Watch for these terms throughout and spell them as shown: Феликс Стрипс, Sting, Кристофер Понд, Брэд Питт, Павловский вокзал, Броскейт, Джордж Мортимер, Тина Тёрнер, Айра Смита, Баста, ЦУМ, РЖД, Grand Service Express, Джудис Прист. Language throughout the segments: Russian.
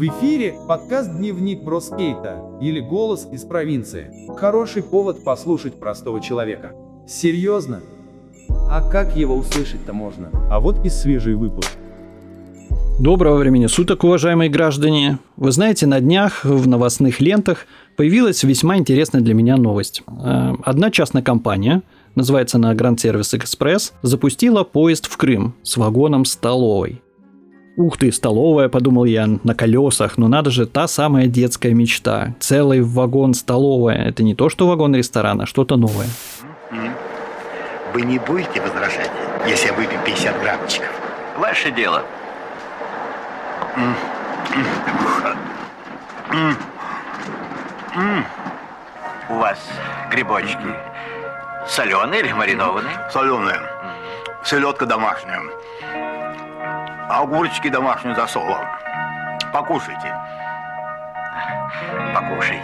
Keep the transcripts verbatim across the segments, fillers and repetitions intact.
В эфире подкаст «Дневник Броскейта» или «Голос из провинции». Хороший повод послушать простого человека. Серьезно? А как его услышать-то можно? А вот и свежий выпуск. Доброго времени суток, уважаемые граждане. Вы знаете, на днях в новостных лентах появилась весьма интересная для меня новость. Одна частная компания, называется она Grand Service Express, запустила поезд в Крым с вагоном столовой. Ух ты, столовая, подумал я, на колесах, ну надо же, та самая детская мечта. Целый вагон столовая, это не то, что вагон ресторана, что-то новое. Вы не будете возражать, если я выпью пятьдесят граммочков? Ваше дело. У вас грибочки соленые или маринованные? Соленые. Селедка домашняя. Огурчики домашние засолом. Покушайте. Покушайте.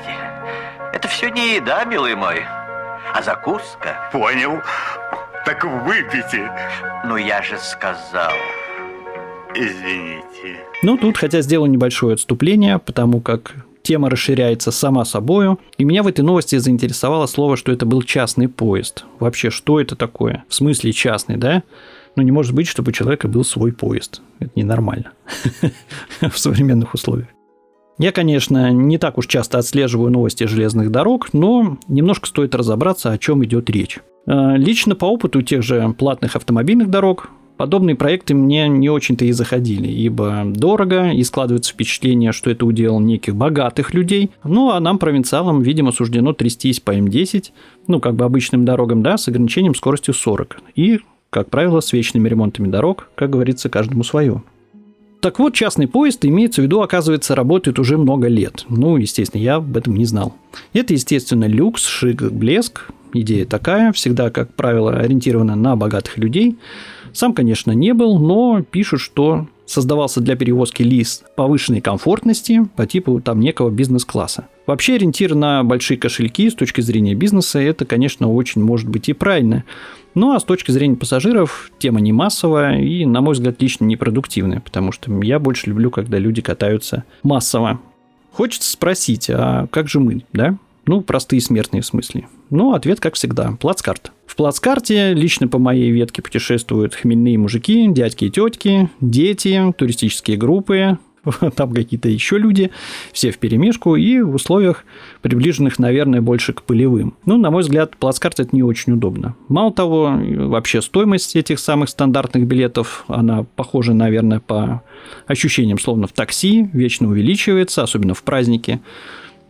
Это все не еда, милый мой, а закуска. Понял. Так выпейте. Ну я же сказал. Извините. Ну тут, хотя сделаю небольшое отступление, потому как тема расширяется сама собою. И меня в этой новости заинтересовало слово, что это был частный поезд. Вообще, что это такое? В смысле частный, да? Ну, не может быть, чтобы у человека был свой поезд. Это ненормально в современных условиях. Я, конечно, не так уж часто отслеживаю новости железных дорог, но немножко стоит разобраться, о чем идет речь. Лично по опыту тех же платных автомобильных дорог подобные проекты мне не очень-то и заходили, ибо дорого, и складывается впечатление, что это удел неких богатых людей. Ну, а нам, провинциалам, видимо, суждено трястись по эм десять, ну, как бы обычным дорогам, да, с ограничением скоростью сорок. И... как правило, с вечными ремонтами дорог, как говорится, каждому свое. Так вот, частный поезд, имеется в виду, оказывается, работает уже много лет. Ну, естественно, я об этом не знал. Это, естественно, люкс, шик, блеск. Идея такая, всегда, как правило, ориентирована на богатых людей. Сам, конечно, не был, но пишут, что создавался для перевозки лиц повышенной комфортности по типу там некого бизнес-класса. Вообще, ориентир на большие кошельки с точки зрения бизнеса, это, конечно, очень может быть и правильно. Ну, а с точки зрения пассажиров, тема не массовая и, на мой взгляд, лично непродуктивная, потому что я больше люблю, когда люди катаются массово. Хочется спросить, а как же мы, да? Ну, простые смертные в смысле. Ну, ответ, как всегда, плацкарт. В плацкарте лично по моей ветке путешествуют хмельные мужики, дядьки и тетки, дети, туристические группы, там какие-то еще люди, все вперемешку и в условиях, приближенных, наверное, больше к полевым. Ну, на мой взгляд, плацкарт – это не очень удобно. Мало того, вообще стоимость этих самых стандартных билетов, она похожа, наверное, по ощущениям, словно в такси, вечно увеличивается, особенно в праздники.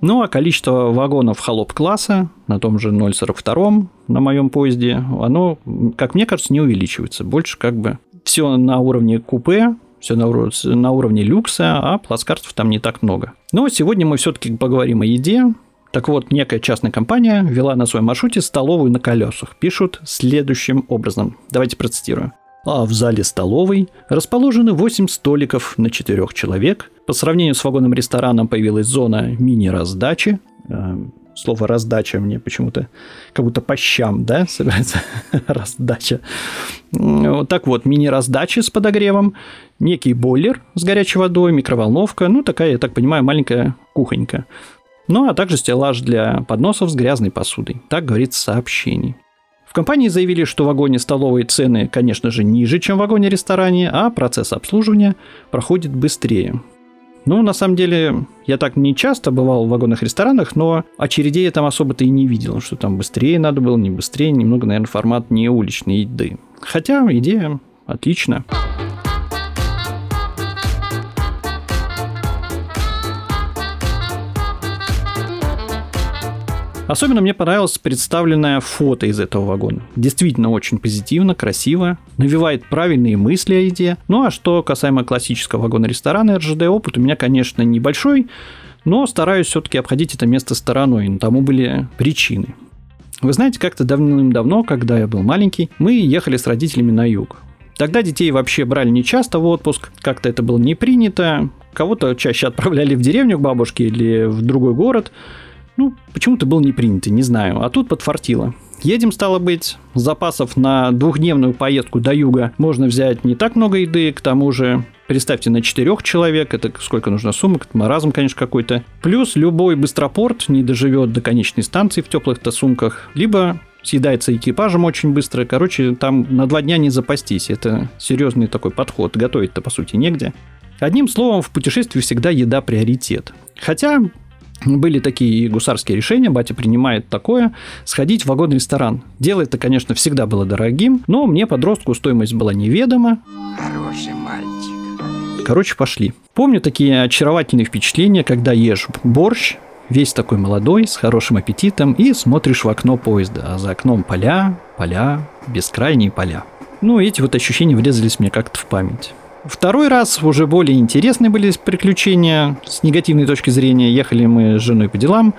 Ну, а количество вагонов холоп-класса на том же ноль сорок два на моем поезде, оно, как мне кажется, не увеличивается. Больше как бы все на уровне купе, все на, уров... на уровне люкса, а плацкартов там не так много. Но сегодня мы все-таки поговорим о еде. Так вот, некая частная компания вела на своем маршруте столовую на колесах. Пишут следующим образом. Давайте процитирую. А в зале столовой расположены восемь столиков на четырех человек. По сравнению с вагоном-рестораном появилась зона мини-раздачи. Слово «раздача» мне почему-то как будто по щам, да, собирается раздача. Вот так вот, мини-раздачи с подогревом, некий бойлер с горячей водой, микроволновка, ну, такая, я так понимаю, маленькая кухонька. Ну, а также стеллаж для подносов с грязной посудой. Так говорится в сообщении. В компании заявили, что в вагоне-столовой цены, конечно же, ниже, чем в вагоне-ресторане, а процесс обслуживания проходит быстрее. Ну, на самом деле, я так не часто бывал в вагонах-ресторанах, но очередей я там особо-то и не видел, что там быстрее надо было, не быстрее, немного, наверное, формат не уличной еды. Хотя идея отличная. Особенно мне понравилось представленное фото из этого вагона. Действительно очень позитивно, красиво, навевает правильные мысли о еде. Ну а что касаемо классического вагона-ресторана эр жэ дэ, опыт у меня, конечно, небольшой, но стараюсь все-таки обходить это место стороной, но тому были причины. Вы знаете, как-то давным-давно, когда я был маленький, мы ехали с родителями на юг. Тогда детей вообще брали нечасто в отпуск, как-то это было не принято, кого-то чаще отправляли в деревню к бабушке или в другой город. Ну, почему-то было не принято, не знаю. А тут подфартило. Едем, стало быть, запасов на двухдневную поездку до юга можно взять не так много еды, к тому же, представьте, на четырех человек, это сколько нужно сумок, это маразм, конечно, какой-то. Плюс любой быстропорт не доживет до конечной станции в теплых-то сумках, либо съедается экипажем очень быстро. Короче, там на два дня не запастись. Это серьезный такой подход. Готовить-то, по сути, негде. Одним словом, в путешествии всегда еда приоритет. Хотя были такие гусарские решения, батя принимает такое, сходить в вагон-ресторан. Дело это, конечно, всегда было дорогим, но мне, подростку, стоимость была неведома. Хороший мальчик. Короче, пошли. Помню такие очаровательные впечатления, когда ешь борщ, весь такой молодой, с хорошим аппетитом, и смотришь в окно поезда, а за окном поля, поля, бескрайние поля. Ну, эти вот ощущения врезались мне как-то в память. Второй раз уже более интересные были приключения с негативной точки зрения. Ехали мы с женой по делам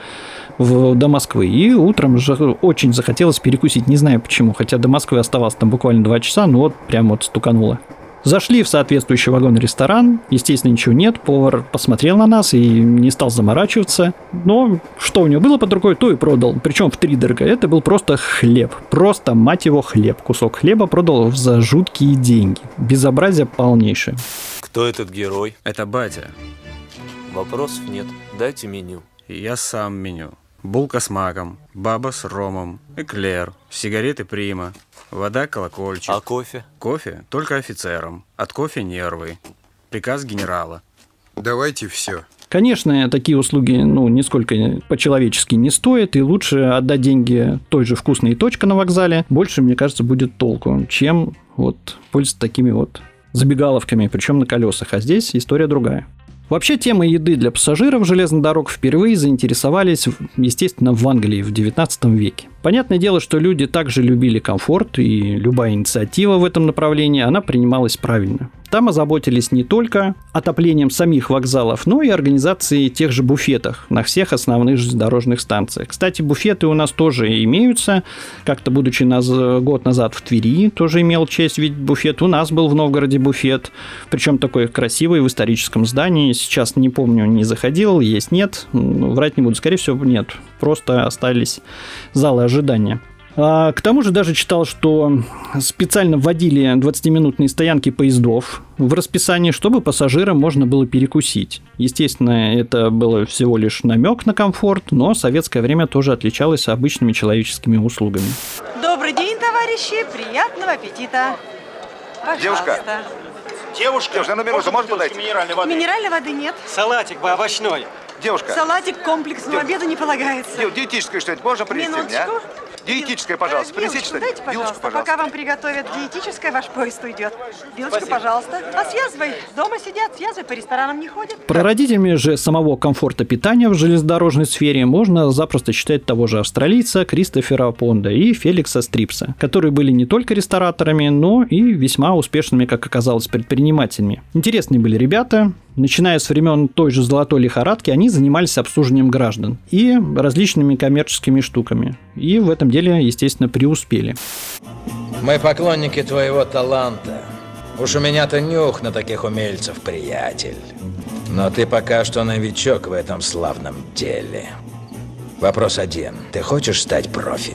в, до Москвы, и утром же очень захотелось перекусить, не знаю почему, хотя до Москвы оставалось там буквально два часа, но вот прям вот стукануло. Зашли в соответствующий вагон-ресторан, естественно, ничего нет, повар посмотрел на нас и не стал заморачиваться, но что у него было под рукой, то и продал, причем втридорога, это был просто хлеб, просто, мать его, хлеб, кусок хлеба продал за жуткие деньги, безобразие полнейшее. Кто этот герой? Это батя. Вопросов нет, дайте меню. Я сам меню. Булка с маком, баба с ромом, эклер, сигареты прима, вода колокольчик. А кофе? Кофе только офицерам, от кофе нервы, приказ генерала. Давайте все. Конечно, такие услуги, ну, нисколько по-человечески не стоят, и лучше отдать деньги той же вкусной точке на вокзале. Больше, мне кажется, будет толку, чем вот пользоваться такими вот забегаловками, причем на колесах. А здесь история другая. Вообще, темы еды для пассажиров железных дорог впервые заинтересовались, естественно, в Англии в девятнадцатом веке. Понятное дело, что люди также любили комфорт, и любая инициатива в этом направлении, она принималась правильно. Там озаботились не только отоплением самих вокзалов, но и организацией тех же буфетов на всех основных железнодорожных станциях. Кстати, буфеты у нас тоже имеются. Как-то, будучи наз... год назад в Твери, тоже имел честь видеть буфет. У нас был в Новгороде буфет, причем такой красивый, в историческом здании. Сейчас не помню, не заходил, есть, нет. Врать не буду, скорее всего, нет. Просто остались залы ожидания. К тому же даже читал, что специально вводили двадцатиминутные стоянки поездов в расписании, чтобы пассажирам можно было перекусить. Естественно, это было всего лишь намек на комфорт, но советское время тоже отличалось обычными человеческими услугами. Добрый день, товарищи! Приятного аппетита! Пожалуйста. Девушка! Девушка! Девушка, номер можно, можно подать? Минеральной воды. Минеральной воды нет. Салатик бы овощной. Девушка! Салатик комплексного обеда не полагается. Дев, диетическое что-нибудь можно принести? Минуточку. Мне, а? Диетическое, пожалуйста, принесите что-то. Дайте, пожалуйста, пожалуйста, пока вам приготовят диетическое, ваш поезд уйдет. Белочка, пожалуйста. А с язвой? Дома сидят, с язвой по ресторанам не ходят. Прародителями же самого комфорта питания в железнодорожной сфере можно запросто считать того же австралийца Кристофера Понда и Феликса Стрипса, которые были не только рестораторами, но и весьма успешными, как оказалось, предпринимателями. Интересные были ребята. Начиная с времен той же золотой лихорадки, они занимались обслуживанием граждан и различными коммерческими штуками. И в этом деле, естественно, преуспели. Мы поклонники твоего таланта. Уж у меня-то нюх на таких умельцев, приятель. Но ты пока что новичок в этом славном деле. Вопрос один. Ты хочешь стать профи?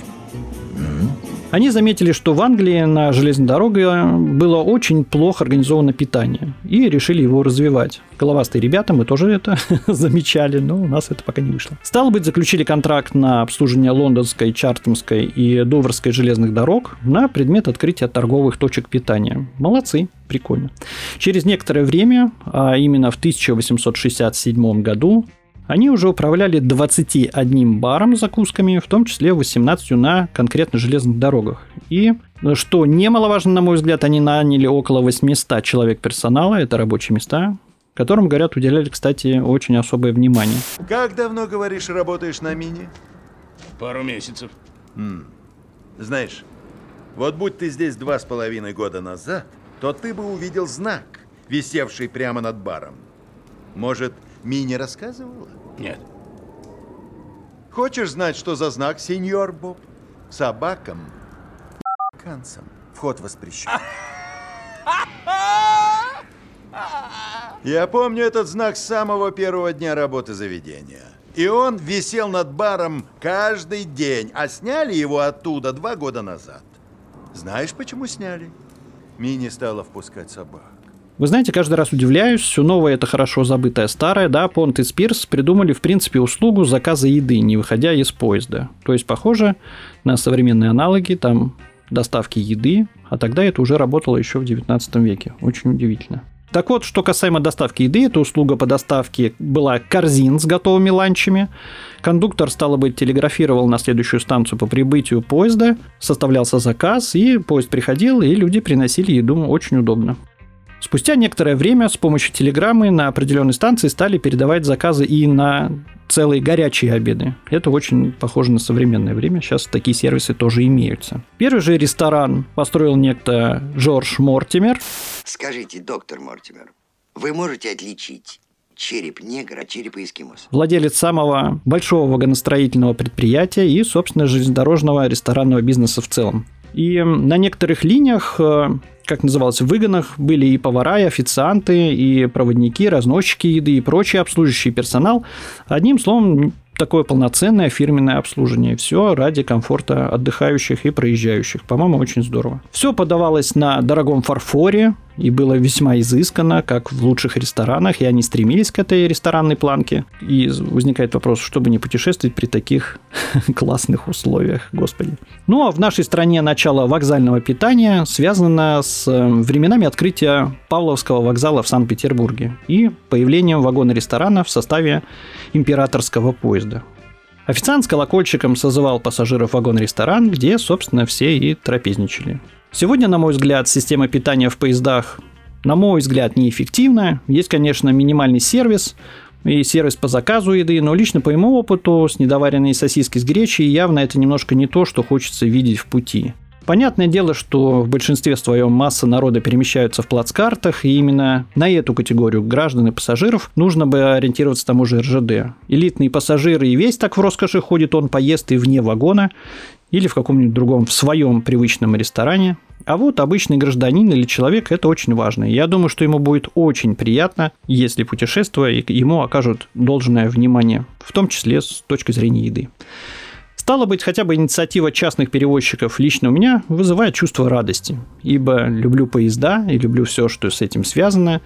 М? Они заметили, что в Англии на железной дороге было очень плохо организовано питание, и решили его развивать. Головастые ребята, мы тоже это замечали, но у нас это пока не вышло. Стало быть, заключили контракт на обслуживание лондонской, чартемской и дуврской железных дорог на предмет открытия торговых точек питания. Молодцы, прикольно. Через некоторое время, а именно в тысяча восемьсот шестьдесят седьмом году, они уже управляли двадцатью одним баром с закусками, в том числе восемнадцатью на конкретно железных дорогах. И, что немаловажно, на мой взгляд, они наняли около восемьсот человек персонала, это рабочие места, которым, говорят, уделяли, кстати, очень особое внимание. Как давно, говоришь, работаешь на мине? Пару месяцев. М-м. Знаешь, вот будь ты здесь два с половиной года назад, то ты бы увидел знак, висевший прямо над баром. Может, Мини рассказывала? Нет. Хочешь знать, что за знак, сеньор Боб? Собакам, канцам вход воспрещен. Я помню этот знак с самого первого дня работы заведения. И он висел над баром каждый день, а сняли его оттуда два года назад. Знаешь, почему сняли? Мини стала впускать собак. Вы знаете, каждый раз удивляюсь, все новое – это хорошо забытое старое, да, Понт и Спирс придумали, в принципе, услугу заказа еды, не выходя из поезда. То есть, похоже на современные аналоги, там, доставки еды, а тогда это уже работало еще в девятнадцатом веке. Очень удивительно. Так вот, что касаемо доставки еды, эта услуга по доставке была корзин с готовыми ланчами. Кондуктор, стало быть, телеграфировал на следующую станцию по прибытию поезда, составлялся заказ, и поезд приходил, и люди приносили еду. Очень удобно. Спустя некоторое время с помощью телеграммы на определенной станции стали передавать заказы и на целые горячие обеды. Это очень похоже на современное время. Сейчас такие сервисы тоже имеются. Первый же ресторан построил некто Джордж Мортимер. Скажите, доктор Мортимер, вы можете отличить череп негра от черепа эскимоса? Владелец самого большого вагоностроительного предприятия и, собственно, железнодорожного ресторанного бизнеса в целом. И на некоторых линиях, как называлось, в выгонах были и повара, и официанты, и проводники, разносчики еды, и прочий обслуживающий персонал. Одним словом, такое полноценное фирменное обслуживание. Все ради комфорта отдыхающих и проезжающих. По-моему, очень здорово. Все подавалось на дорогом фарфоре и было весьма изысканно, как в лучших ресторанах, и они стремились к этой ресторанной планке. И возникает вопрос, чтобы не путешествовать при таких классных условиях, господи. Ну, а в нашей стране начало вокзального питания связано с временами открытия Павловского вокзала в Санкт-Петербурге и появлением вагона-ресторана в составе императорского поезда. Официант с колокольчиком созывал пассажиров в вагон-ресторан, где, собственно, все и трапезничали. Сегодня, на мой взгляд, система питания в поездах, на мой взгляд, неэффективна. Есть, конечно, минимальный сервис и сервис по заказу еды, но лично по моему опыту с недоваренной сосиски с гречей явно это немножко не то, что хочется видеть в пути. Понятное дело, что в большинстве своем масса народа перемещаются в плацкартах, и именно на эту категорию граждан и пассажиров нужно бы ориентироваться тому же эр жэ дэ. Элитный пассажир и весь так в роскоши ходит, он поест и вне вагона, или в каком-нибудь другом, в своем привычном ресторане. А вот обычный гражданин или человек – это очень важно. Я думаю, что ему будет очень приятно, если путешествуя, ему окажут должное внимание, в том числе с точки зрения еды. Стало быть, хотя бы инициатива частных перевозчиков лично у меня вызывает чувство радости, ибо люблю поезда и люблю все, что с этим связано.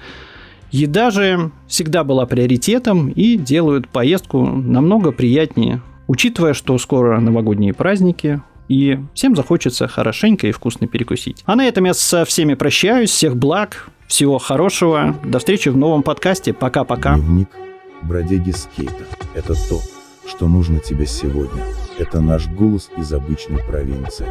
Еда же всегда была приоритетом и делают поездку намного приятнее, учитывая, что скоро новогодние праздники, и всем захочется хорошенько и вкусно перекусить. А на этом я со всеми прощаюсь, всех благ, всего хорошего, до встречи в новом подкасте, пока-пока. Дневник бродяги скейта – это то, что нужно тебе сегодня. Это наш голос из обычной провинции.